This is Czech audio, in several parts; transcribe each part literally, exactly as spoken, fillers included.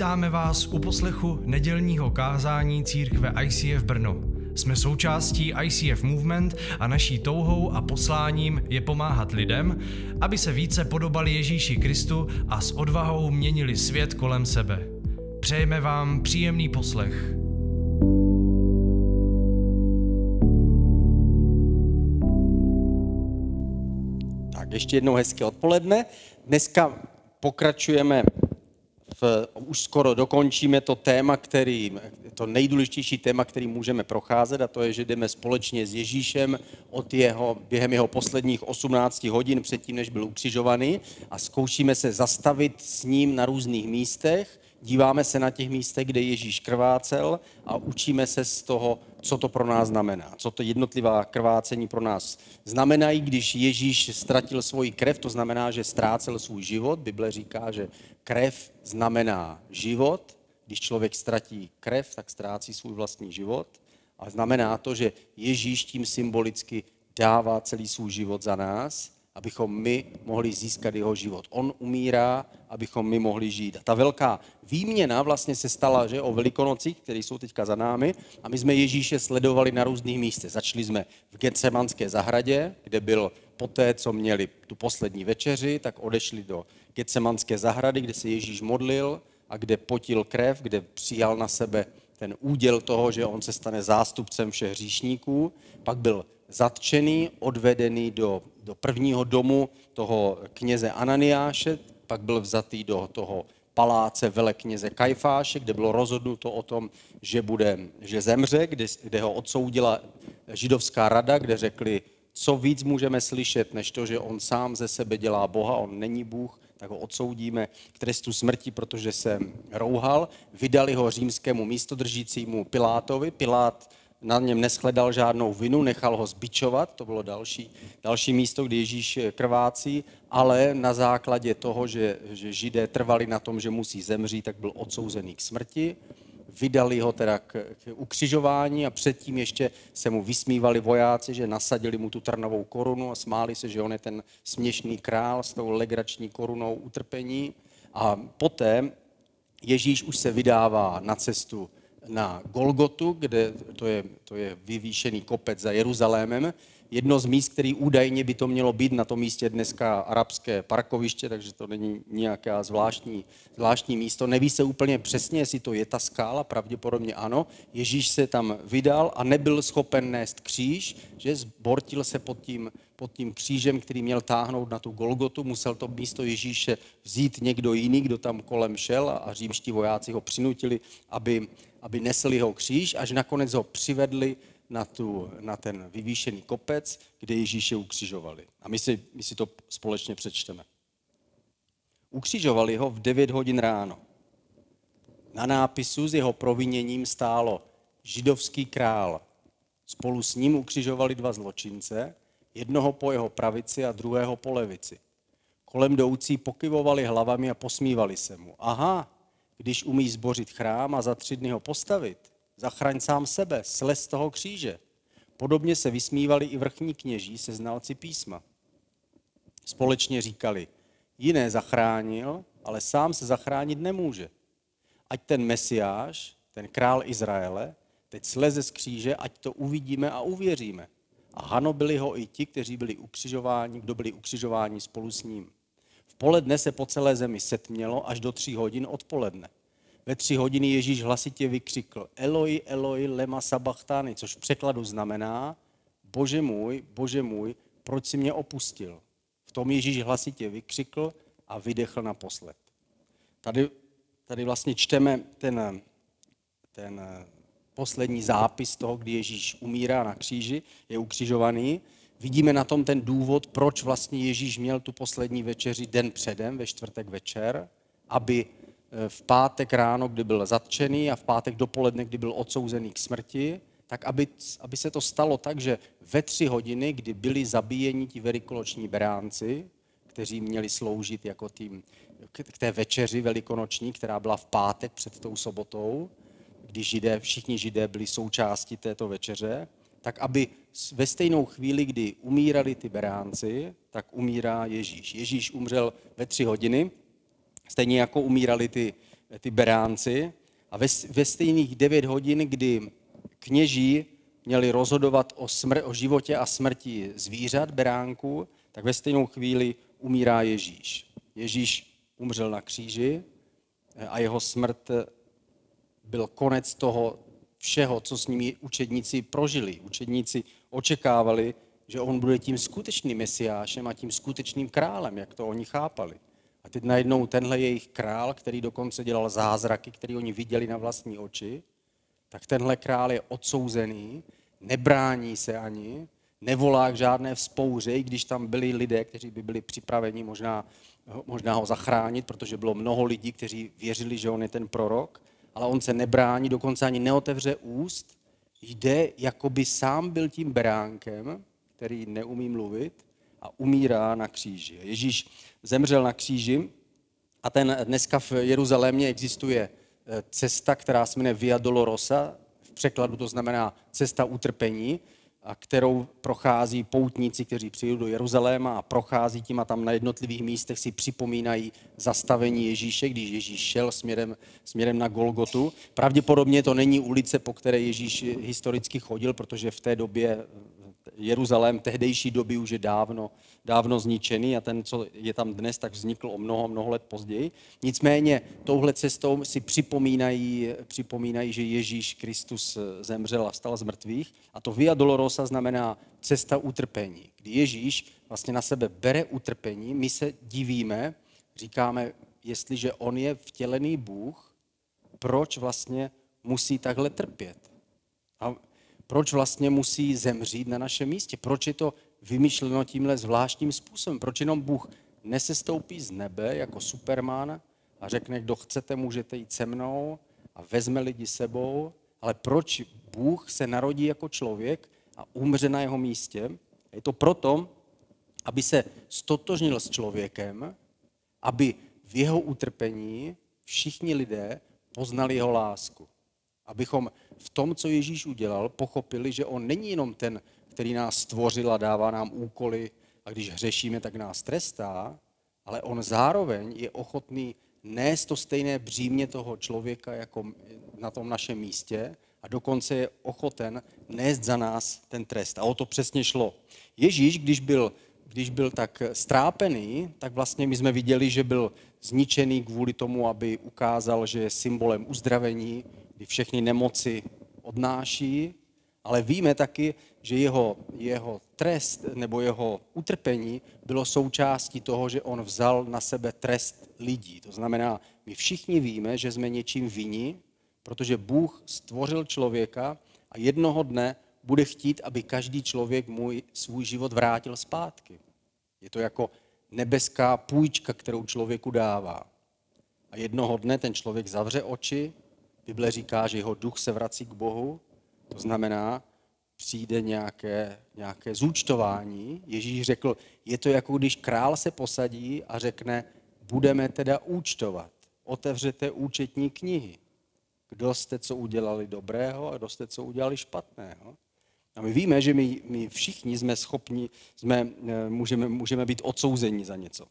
Vítáme vás u poslechu nedělního kázání církve I C F Brno. Jsme součástí I C F Movement a naší touhou a posláním je pomáhat lidem, aby se více podobali Ježíši Kristu a s odvahou měnili svět kolem sebe. Přejeme vám příjemný poslech. Tak ještě jednou hezké odpoledne. Dneska pokračujeme V, už skoro dokončíme to téma, který, to nejdůležitější téma, který můžeme procházet, a to je, že jdeme společně s Ježíšem od jeho, během jeho posledních osmnácti hodin předtím, než byl ukřižovaný, a zkoušíme se zastavit s ním na různých místech, díváme se na těch místech, kde Ježíš krvácel, a učíme se z toho, co to pro nás znamená, co to jednotlivá krvácení pro nás znamenají. Když Ježíš ztratil svoji krev, to znamená, že ztrácel svůj život. Bible říká, že krev znamená život. Když člověk ztratí krev, tak ztrácí svůj vlastní život. A znamená to, že Ježíš tím symbolicky dává celý svůj život za nás, abychom my mohli získat jeho život. On umírá, abychom my mohli žít. A ta velká výměna vlastně se stala, že o Velikonocích, které jsou teďka za námi, a my jsme Ježíše sledovali na různých místech. Začali jsme v Getsemanské zahradě, kde byl poté, co měli tu poslední večeři, tak odešli do Getsemanské zahrady, kde se Ježíš modlil a kde potil krev, kde přijal na sebe ten úděl toho, že on se stane zástupcem všech hříšníků. Pak byl zatčený, odvedený do, do prvního domu toho kněze Ananiáše, pak byl vzatý do toho paláce velekněze Kajfáše, kde bylo rozhodnuto o tom, že, bude, že zemře, kde, kde ho odsoudila židovská rada, kde řekli, co víc můžeme slyšet, než to, že on sám ze sebe dělá Boha, on není Bůh, tak ho odsoudíme k trestu smrti, protože se rouhal. Vydali ho římskému místodržícímu Pilátovi. Pilát na něm neshledal žádnou vinu, nechal ho zbičovat, to bylo další, další místo, kde Ježíš krvácí, ale na základě toho, že, že Židé trvali na tom, že musí zemřít, tak byl odsouzený k smrti. Vydali ho teda k, k ukřižování a předtím ještě se mu vysmívali vojáci, že nasadili mu tu trnovou korunu a smáli se, že on je ten směšný král s tou legrační korunou utrpení. A poté Ježíš už se vydává na cestu na Golgotu, kde to je, to je vyvýšený kopec za Jeruzalémem. Jedno z míst, který údajně by to mělo být, na tom místě dneska arabské parkoviště, takže to není nějaká zvláštní, zvláštní místo. Neví se úplně přesně, jestli to je ta skála, pravděpodobně ano. Ježíš se tam vydal a nebyl schopen nést kříž, že zbortil se pod tím, pod tím křížem, který měl táhnout na tu Golgotu. Musel to místo Ježíše vzít někdo jiný, kdo tam kolem šel, a římští vojáci ho přinutili, aby, aby nesli jeho kříž, až nakonec ho přivedli Na, tu, na ten vyvýšený kopec, kde Ježíše ukřižovali. A my si, my si to společně přečteme. Ukřižovali ho v devět hodin ráno. Na nápisu s jeho proviněním stálo židovský král. Spolu s ním ukřižovali dva zločince, jednoho po jeho pravici a druhého po levici. Kolem jdoucí pokyvovali hlavami a posmívali se mu. Aha, když umí zbořit chrám a za tři dny ho postavit, zachraň sám sebe, slez z toho kříže. Podobně se vysmívali i vrchní kněží, se znalci písma. Společně říkali, jiné zachránil, ale sám se zachránit nemůže. Ať ten Mesiáš, ten král Izraele, teď sleze z kříže, ať to uvidíme a uvěříme. A hanobili ho i ti, kteří byli ukřižováni, kdo byli ukřižováni spolu s ním. V poledne se po celé zemi setmělo až do tří hodin odpoledne. Ve tři hodiny Ježíš hlasitě vykřikl Eloi, Eloi, lema sabachthani, což v překladu znamená Bože můj, Bože můj, proč jsi mě opustil? V tom Ježíš hlasitě vykřikl a vydechl naposled. Tady, tady vlastně čteme ten, ten poslední zápis toho, kdy Ježíš umírá na kříži, je ukřižovaný. Vidíme na tom ten důvod, proč vlastně Ježíš měl tu poslední večeři den předem, ve čtvrtek večer, aby v pátek ráno, kdy byl zatčený, a v pátek dopoledne, kdy byl odsouzený k smrti, tak aby, aby se to stalo tak, že ve tři hodiny, kdy byli zabíjeni ti velikonoční beránci, kteří měli sloužit jako tým k té večeři velikonoční, která byla v pátek před tou sobotou, když židé, všichni židé byli součástí této večeře, tak aby ve stejnou chvíli, kdy umírali ty beránci, tak umírá Ježíš. Ježíš umřel ve tři hodiny, stejně jako umírali ty ty beránci a ve, ve stejných devět hodin, kdy kněží měli rozhodovat o, smr- o životě a smrti zvířat, beránků, tak ve stejnou chvíli umírá Ježíš. Ježíš umřel na kříži a jeho smrt byl konec toho všeho, co s nimi učedníci prožili. Učedníci očekávali, že on bude tím skutečným mesiášem a tím skutečným králem, jak to oni chápali. A teď najednou tenhle jejich král, který dokonce dělal zázraky, který oni viděli na vlastní oči, tak tenhle král je odsouzený, nebrání se ani, nevolá k žádné vzpouře, i když tam byli lidé, kteří by byli připraveni možná, možná ho zachránit, protože bylo mnoho lidí, kteří věřili, že on je ten prorok, ale on se nebrání, dokonce ani neotevře úst, jde, jako by sám byl tím beránkem, který neumí mluvit, a umírá na kříži. Ježíš zemřel na kříži a ten dneska v Jeruzalémě existuje cesta, která se jmenuje Via Dolorosa, v překladu to znamená cesta utrpení, a kterou prochází poutníci, kteří přijdou do Jeruzaléma a prochází tím a tam na jednotlivých místech si připomínají zastavení Ježíše, když Ježíš šel směrem, směrem na Golgotu. Pravděpodobně to není ulice, po které Ježíš historicky chodil, protože v té době Jeruzalém tehdejší doby už je dávno, dávno zničený a ten, co je tam dnes, tak vznikl o mnoho, mnoho let později. Nicméně touhle cestou si připomínají, připomínají, že Ježíš Kristus zemřel a vstal z mrtvých a to Via Dolorosa znamená cesta utrpení, kdy Ježíš vlastně na sebe bere utrpení, my se divíme, říkáme, jestliže on je vtělený Bůh, proč vlastně musí takhle trpět? A proč vlastně musí zemřít na našem místě? Proč je to vymyšleno tímhle zvláštním způsobem? Proč jenom Bůh nesestoupí z nebe jako Superman a řekne, kdo chcete, můžete jít se mnou a vezme lidi sebou, ale proč Bůh se narodí jako člověk a umře na jeho místě? Je to proto, aby se stotožnil s člověkem, aby v jeho utrpení všichni lidé poznali jeho lásku. Abychom v tom, co Ježíš udělal, pochopili, že on není jenom ten, který nás stvořil a dává nám úkoly a když hřešíme, tak nás trestá, ale on zároveň je ochotný nést to stejné břímě toho člověka jako na tom našem místě a dokonce je ochoten nést za nás ten trest. A o to přesně šlo. Ježíš, když byl, když byl tak strápený, tak vlastně my jsme viděli, že byl zničený kvůli tomu, aby ukázal, že je symbolem uzdravení, kdy všechny nemoci odnáší, ale víme taky, že jeho, jeho trest nebo jeho utrpení bylo součástí toho, že on vzal na sebe trest lidí. To znamená, my všichni víme, že jsme něčím vinni, protože Bůh stvořil člověka a jednoho dne bude chtít, aby každý člověk můj svůj život vrátil zpátky. Je to jako nebeská půjčka, kterou člověku dává. A jednoho dne ten člověk zavře oči, Bible říká, že jeho duch se vrací k Bohu, to znamená, přijde nějaké, nějaké zúčtování. Ježíš řekl, je to jako když král se posadí a řekne, budeme teda účtovat, otevřete účetní knihy. Kdo jste co udělali dobrého a kdo jste co udělali špatného. A my víme, že my, my všichni jsme schopni, jsme, můžeme, můžeme být odsouzeni za něco.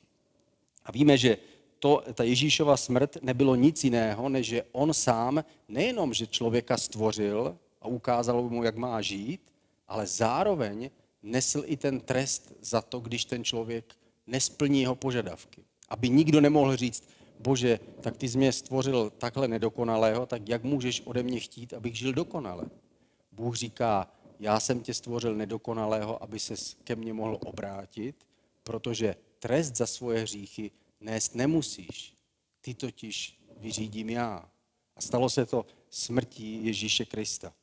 A víme, že To, ta Ježíšova smrt nebylo nic jiného, než že on sám nejenom, že člověka stvořil a ukázal mu, jak má žít, ale zároveň nesl i ten trest za to, když ten člověk nesplní jeho požadavky. Aby nikdo nemohl říct, Bože, tak ty jsi mě stvořil takhle nedokonalého, tak jak můžeš ode mě chtít, abych žil dokonale? Bůh říká, já jsem tě stvořil nedokonalého, aby ses ke mně mohl obrátit, protože trest za svoje hříchy nést nemusíš, ty totiž vyřídím já. A stalo se to smrtí Ježíše Krista.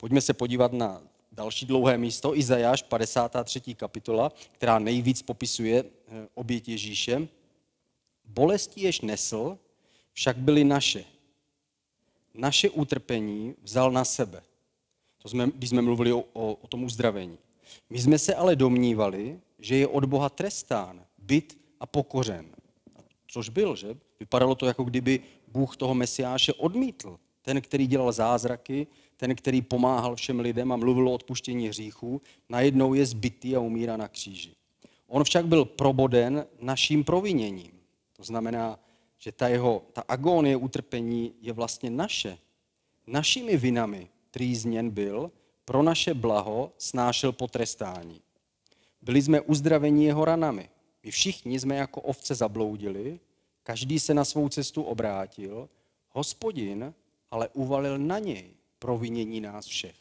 Pojďme se podívat na další dlouhé místo, Izajáš padesátá třetí kapitola, která nejvíc popisuje oběť Ježíše. Bolesti jež nesl, však byly naše. Naše utrpení vzal na sebe. To jsme, když jsme mluvili o, o, o tom uzdravení. My jsme se ale domnívali, že je od Boha trestán, bit a pokořen. Což byl, že? Vypadalo to, jako kdyby Bůh toho Mesiáše odmítl. Ten, který dělal zázraky, ten, který pomáhal všem lidem a mluvil o odpuštění hříchů, najednou je zbitý a umírá na kříži. On však byl proboden naším proviněním. To znamená, že ta jeho, ta agónie utrpení je vlastně naše. Našimi vinami trýzněn byl, pro naše blaho snášel potrestání. Byli jsme uzdraveni jeho ranami. My všichni jsme jako ovce zabloudili, každý se na svou cestu obrátil, Hospodin ale uvalil na něj provinění nás všech.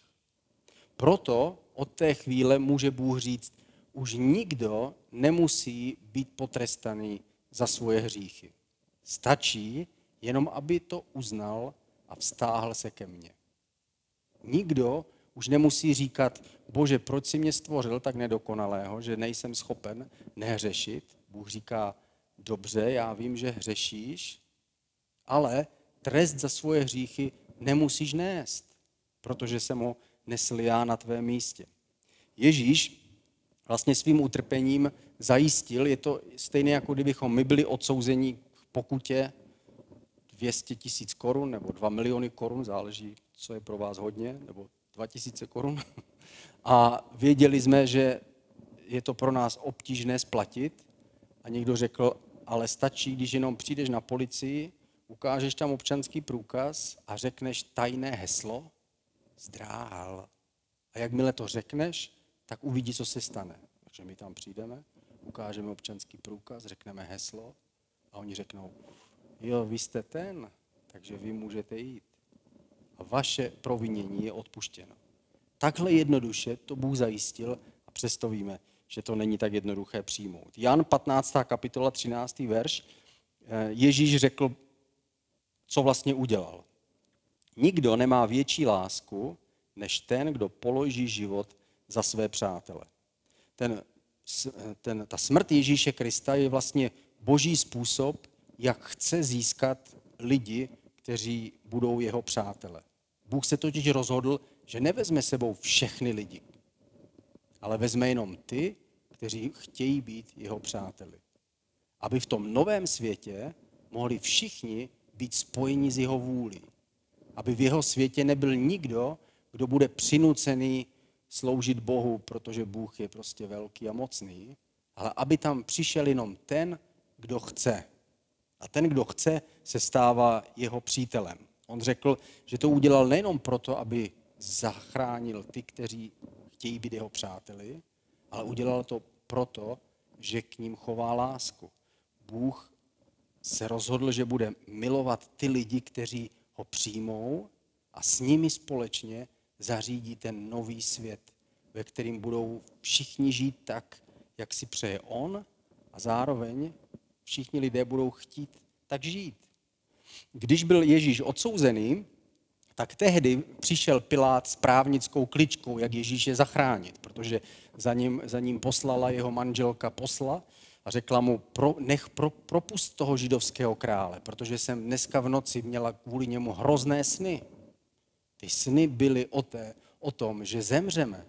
Proto od té chvíle může Bůh říct, už nikdo nemusí být potrestaný za svoje hříchy. Stačí jenom, aby to uznal a vztáhl se ke mně. Nikdo už nemusí říkat, Bože, proč jsi mě stvořil tak nedokonalého, že nejsem schopen nehřešit. Bůh říká, dobře, já vím, že hřešíš, ale trest za svoje hříchy nemusíš nést, protože jsem ho nesl já na tvém místě. Ježíš vlastně svým utrpením zajistil, je to stejné, jako kdybychom my byli odsouzeni k pokutě dvě stě tisíc korun nebo dva miliony korun, záleží, co je pro vás hodně, nebo dva tisíce korun. A věděli jsme, že je to pro nás obtížné splatit. A někdo řekl, ale stačí, když jenom přijdeš na policii, ukážeš tam občanský průkaz a řekneš tajné heslo, Zdráhal. A jakmile to řekneš, tak uvidí, co se stane. Takže my tam přijdeme, ukážeme občanský průkaz, řekneme heslo a oni řeknou, jo, vy jste ten, takže vy můžete jít. A vaše provinění je odpuštěno. Takhle jednoduše to Bůh zajistil a přesto víme, že to není tak jednoduché přijmout. Jan patnáctá kapitola třináctý verš, Ježíš řekl, co vlastně udělal. Nikdo nemá větší lásku, než ten, kdo položí život za své přátele. Ten, ten, ta smrt Ježíše Krista je vlastně boží způsob, jak chce získat lidi, kteří budou jeho přátele. Bůh se totiž rozhodl, že nevezme sebou všechny lidi, ale vezme jenom ty, kteří chtějí být jeho přáteli. Aby v tom novém světě mohli všichni být spojeni s jeho vůlí. Aby v jeho světě nebyl nikdo, kdo bude přinucený sloužit Bohu, protože Bůh je prostě velký a mocný, ale aby tam přišel jenom ten, kdo chce. A ten, kdo chce, se stává jeho přítelem. On řekl, že to udělal nejenom proto, aby zachránil ty, kteří chtějí být jeho přáteli, ale udělal to proto, že k ním chová lásku. Bůh se rozhodl, že bude milovat ty lidi, kteří ho přijmou a s nimi společně zařídí ten nový svět, ve kterém budou všichni žít tak, jak si přeje on a zároveň všichni lidé budou chtít tak žít. Když byl Ježíš odsouzený, tak tehdy přišel Pilát s právnickou kličkou, jak Ježíše zachránit, protože za ním, za ním poslala jeho manželka posla a řekla mu, pro, nech pro, propust toho židovského krále, protože jsem dneska v noci měla kvůli němu hrozné sny. Ty sny byly o, té, o tom, že zemřeme.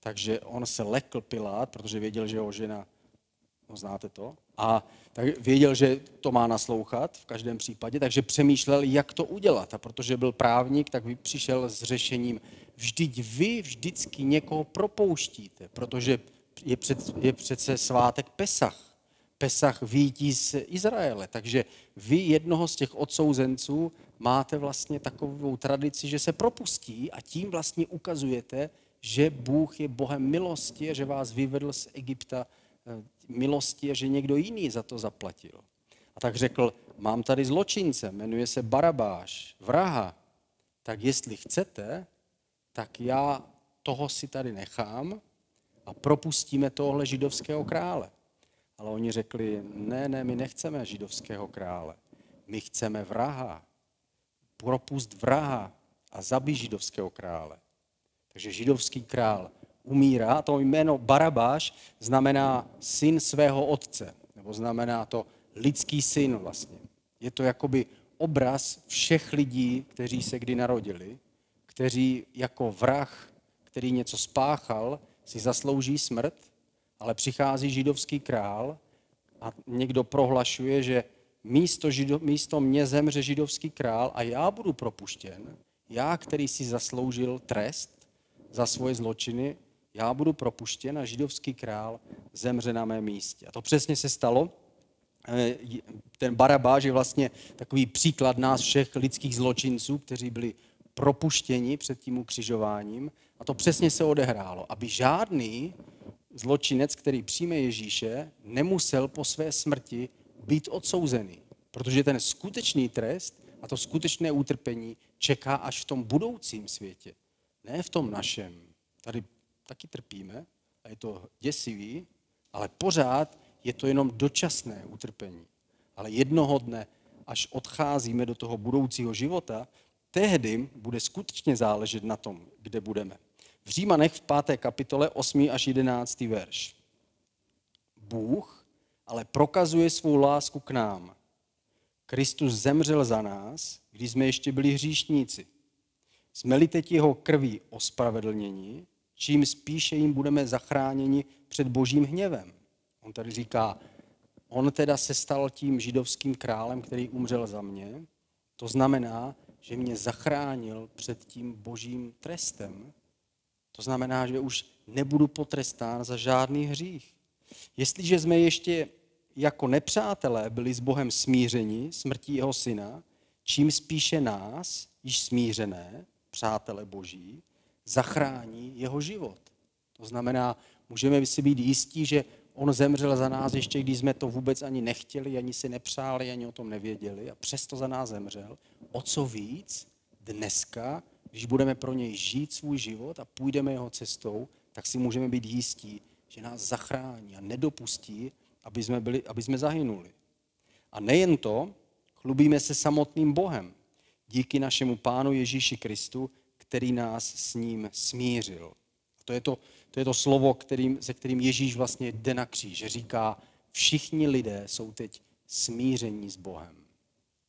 Takže on se lekl Pilát, protože věděl, že jeho žena, no znáte to, a tak věděl, že to má naslouchat v každém případě, takže přemýšlel, jak to udělat. A protože byl právník, tak přišel s řešením, vždyť vy vždycky někoho propouštíte, protože je, před, je přece svátek Pesach. Pesach vyjití z Izraele, takže vy jednoho z těch odsouzenců máte vlastně takovou tradici, že se propustí a tím vlastně ukazujete, že Bůh je Bohem milosti, že vás vyvedl z Egypta milosti, že někdo jiný za to zaplatil. A tak řekl, mám tady zločince, jmenuje se Barabáš, vraha, tak jestli chcete, tak já toho si tady nechám a propustíme tohle židovského krále. Ale oni řekli, ne, ne, my nechceme židovského krále, my chceme vraha, propust vraha a zabij židovského krále. Takže židovský král umírá, to jméno Barabáš znamená syn svého otce, nebo znamená to lidský syn vlastně. Je to jakoby obraz všech lidí, kteří se kdy narodili, kteří jako vrah, který něco spáchal, si zaslouží smrt, ale přichází židovský král a někdo prohlašuje, že místo, žido, místo mě zemře židovský král a já budu propuštěn, já, který si zasloužil trest za svoje zločiny, já budu propuštěn a židovský král zemře na mém místě. A to přesně se stalo ten Barabáš je vlastně takový příklad nás všech lidských zločinců, kteří byli propuštěni před tím ukřižováním. A to přesně se odehrálo, aby žádný zločinec, který přijme Ježíše, nemusel po své smrti být odsouzený. Protože ten skutečný trest a to skutečné utrpení čeká až v tom budoucím světě. Ne v tom našem. Tady taky trpíme a je to děsivý, ale pořád je to jenom dočasné utrpení. Ale jednoho dne, až odcházíme do toho budoucího života, tehdy bude skutečně záležet na tom, kde budeme. V Římanech v páté kapitole osmý až jedenáctý verš. Bůh ale prokazuje svou lásku k nám. Kristus zemřel za nás, když jsme ještě byli hříšníci. Jsme-li teď jeho krví ospravedlněni, čím spíše jim budeme zachráněni před božím hněvem. On tady říká, on teda se stal tím židovským králem, který umřel za mě. To znamená, že mě zachránil před tím božím trestem. To znamená, že už nebudu potrestán za žádný hřích. Jestliže jsme ještě jako nepřátelé byli s Bohem smířeni smrtí jeho syna, čím spíše nás, již smířené, přátelé boží, zachrání jeho život. To znamená, můžeme si být jistí, že on zemřel za nás ještě, když jsme to vůbec ani nechtěli, ani si nepřáli, ani o tom nevěděli a přesto za nás zemřel. O co víc dneska, když budeme pro něj žít svůj život a půjdeme jeho cestou, tak si můžeme být jistí, že nás zachrání a nedopustí, aby jsme, byli, aby jsme zahynuli. A nejen to, chlubíme se samotným Bohem, díky našemu Pánu Ježíši Kristu, který nás s ním smířil. To je to, to, je to slovo, kterým, se kterým Ježíš vlastně jde na kříž. Říká, všichni lidé jsou teď smíření s Bohem.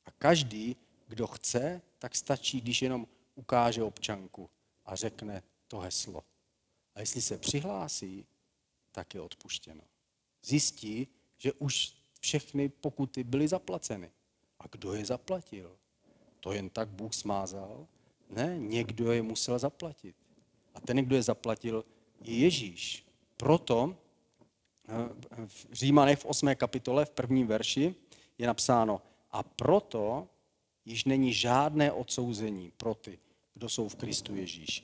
A každý, kdo chce, tak stačí, když jenom ukáže občanku a řekne to heslo. A jestli se přihlásí, tak je odpuštěno. Zjistí, že už všechny pokuty byly zaplaceny. A kdo je zaplatil? To jen tak Bůh smázal? Ne, někdo je musel zaplatit. A ten, kdo je zaplatil, je Ježíš. Proto v Římanech v osmé kapitole, v prvním verši, je napsáno a proto již není žádné odsouzení pro ty, kdo jsou v Kristu Ježíši.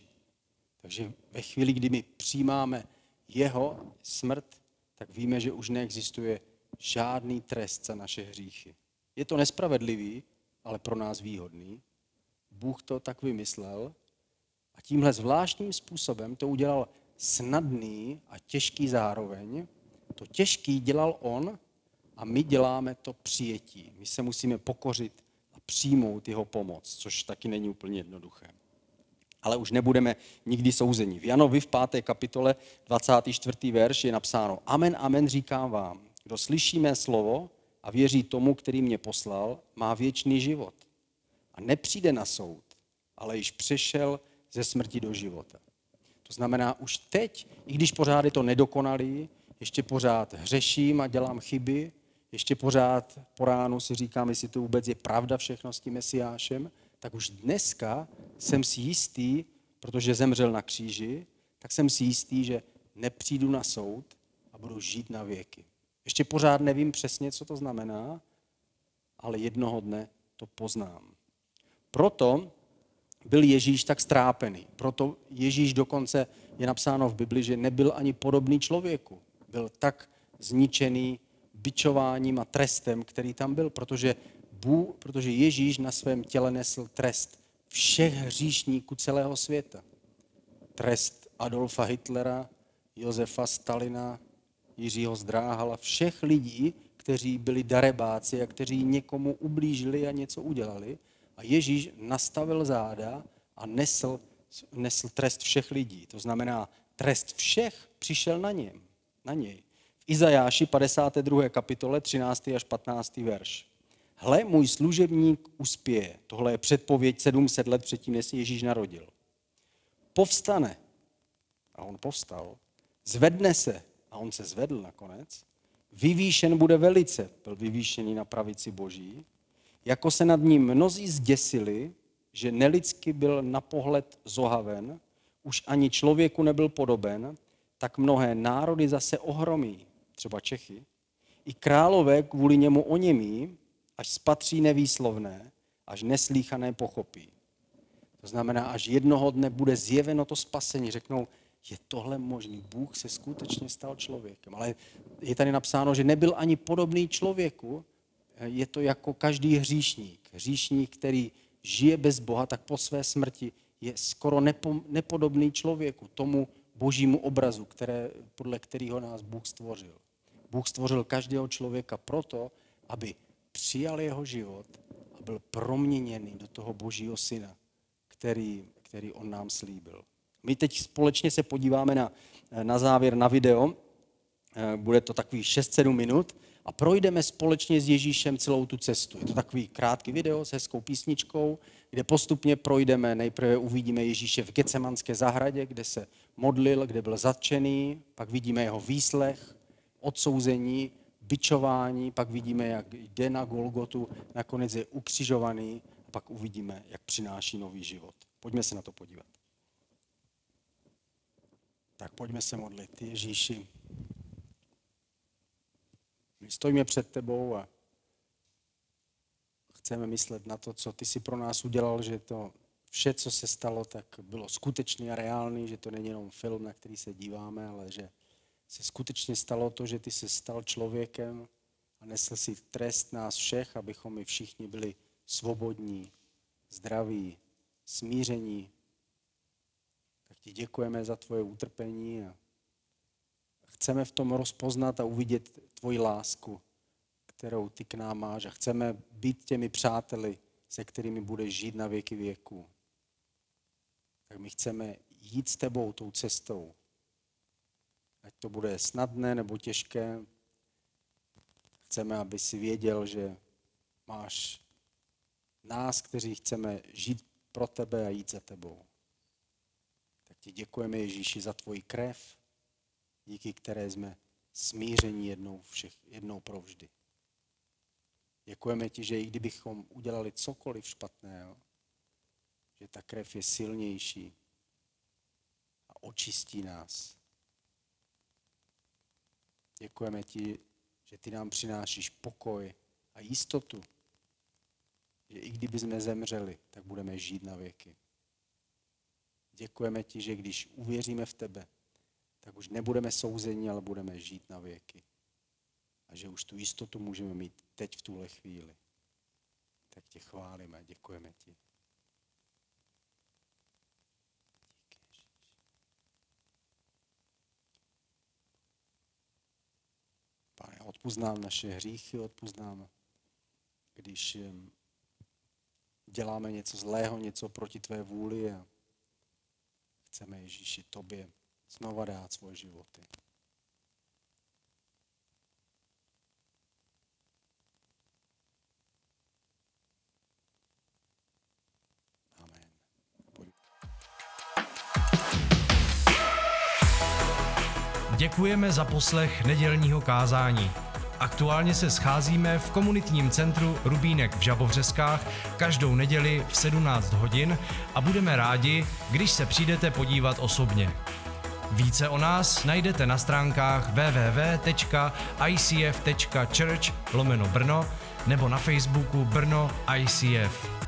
Takže ve chvíli, kdy my přijímáme jeho smrt, tak víme, že už neexistuje žádný trest za naše hříchy. Je to nespravedlivý, ale pro nás výhodný. Bůh to tak vymyslel a tímhle zvláštním způsobem to udělal snadný a těžký zároveň. To těžký dělal on a my děláme to přijetí. My se musíme pokořit a přijmout jeho pomoc, což taky není úplně jednoduché. Ale už nebudeme nikdy souzeni. V Janovi v páté kapitole dvacátý čtvrtý verš je napsáno Amen, amen, říkám vám, kdo slyší mé slovo a věří tomu, který mě poslal, má věčný život. A nepřijde na soud, ale již přešel ze smrti do života. To znamená, už teď, i když pořád je to nedokonalý, ještě pořád hřeším a dělám chyby, ještě pořád po ránu si říkám, jestli to vůbec je pravda všechno s tím Mesiášem, tak už dneska jsem si jistý, protože zemřel na kříži, tak jsem si jistý, že nepřijdu na soud a budu žít na věky. Ještě pořád nevím přesně, co to znamená, ale jednoho dne to poznám. Proto byl Ježíš tak strápený. Proto Ježíš dokonce je napsáno v Bibli, že nebyl ani podobný člověku. Byl tak zničený bičováním a trestem, který tam byl, protože, Bůh, protože Ježíš na svém těle nesl trest všech hříšníků celého světa. Trest Adolfa Hitlera, Josefa Stalina, Jiřího Zdráhala, všech lidí, kteří byli darebáci a kteří někomu ublížili a něco udělali. A Ježíš nastavil záda a nesl, nesl trest všech lidí. To znamená, trest všech přišel na, něm, na něj. V Izajáši padesáté druhé kapitole třináctý až patnáctý verš. Hle, můj služebník uspěje. Tohle je předpověď sedm set let předtím, než se Ježíš narodil. Povstane. A on povstal. Zvedne se. A on se zvedl nakonec. Vyvýšen bude velice. Byl vyvýšený na pravici boží. Jako se nad ním mnozí zděsili, že nelidsky byl na pohled zohaven, už ani člověku nebyl podoben, tak mnohé národy zase ohromí, třeba Čechy. I králové kvůli němu oněmí, až spatří nevýslovné, až neslíchané pochopí. To znamená, až jednoho dne bude zjeveno to spasení. Řeknou, je tohle možný, Bůh se skutečně stal člověkem. Ale je tady napsáno, že nebyl ani podobný člověku, je to jako každý hříšník. Hříšník, který žije bez Boha, tak po své smrti je skoro nepodobný člověku, tomu božímu obrazu, které, podle kterého nás Bůh stvořil. Bůh stvořil každého člověka proto, aby přijal jeho život a byl proměněný do toho božího syna, který, který on nám slíbil. My teď společně se podíváme na, na závěr na video, bude to takových šest sedm minut, a projdeme společně s Ježíšem celou tu cestu. Je to takový krátký video s hezkou písničkou, kde postupně projdeme, nejprve uvidíme Ježíše v Getsemanské zahradě, kde se modlil, kde byl zatčený, pak vidíme jeho výslech, odsouzení, bičování, pak vidíme, jak jde na Golgotu, nakonec je ukřižovaný, a pak uvidíme, jak přináší nový život. Pojďme se na to podívat. Tak pojďme se modlit. Ježíši, my stojíme před tebou a chceme myslet na to, co ty jsi pro nás udělal, že to vše, co se stalo, tak bylo skutečný a reálný, že to není jenom film, na který se díváme, ale že se skutečně stalo to, že ty jsi stal člověkem a nesl si trest nás všech, abychom my všichni byli svobodní, zdraví, smíření. Tak ti děkujeme za tvoje utrpení a chceme v tom rozpoznat a uvidět tvoji lásku, kterou ty k nám máš, a chceme být těmi přáteli, se kterými budeš žít na věky věků. Tak my chceme jít s tebou tou cestou. Ať to bude snadné nebo těžké, chceme, aby si věděl, že máš nás, kteří chceme žít pro tebe a jít za tebou. Tak ti děkujeme, Ježíši, za tvoji krev, díky které jsme smíření jednou, všech, jednou provždy. Děkujeme ti, že i kdybychom udělali cokoliv špatného, že ta krev je silnější a očistí nás. Děkujeme ti, že ty nám přinášíš pokoj a jistotu, že i kdyby jsme zemřeli, tak budeme žít na věky. Děkujeme ti, že když uvěříme v tebe, tak už nebudeme souzeni, ale budeme žít na věky. A že už tu jistotu můžeme mít teď v tuhle chvíli. Tak tě chválíme, děkujeme ti. Pane, odpuznám naše hříchy, odpuznám, když děláme něco zlého, něco proti tvé vůli, a chceme, Ježíši, tobě znova dát svoje životy. Amen. Děkujeme za poslech nedělního kázání. Aktuálně se scházíme v komunitním centru Rubínek v Žabovřeskách každou neděli v sedmnáct hodin a budeme rádi, když se přijdete podívat osobně. Více o nás najdete na stránkách w w w tečka i c f tečka church lomeno Brno nebo na Facebooku Brno I C F.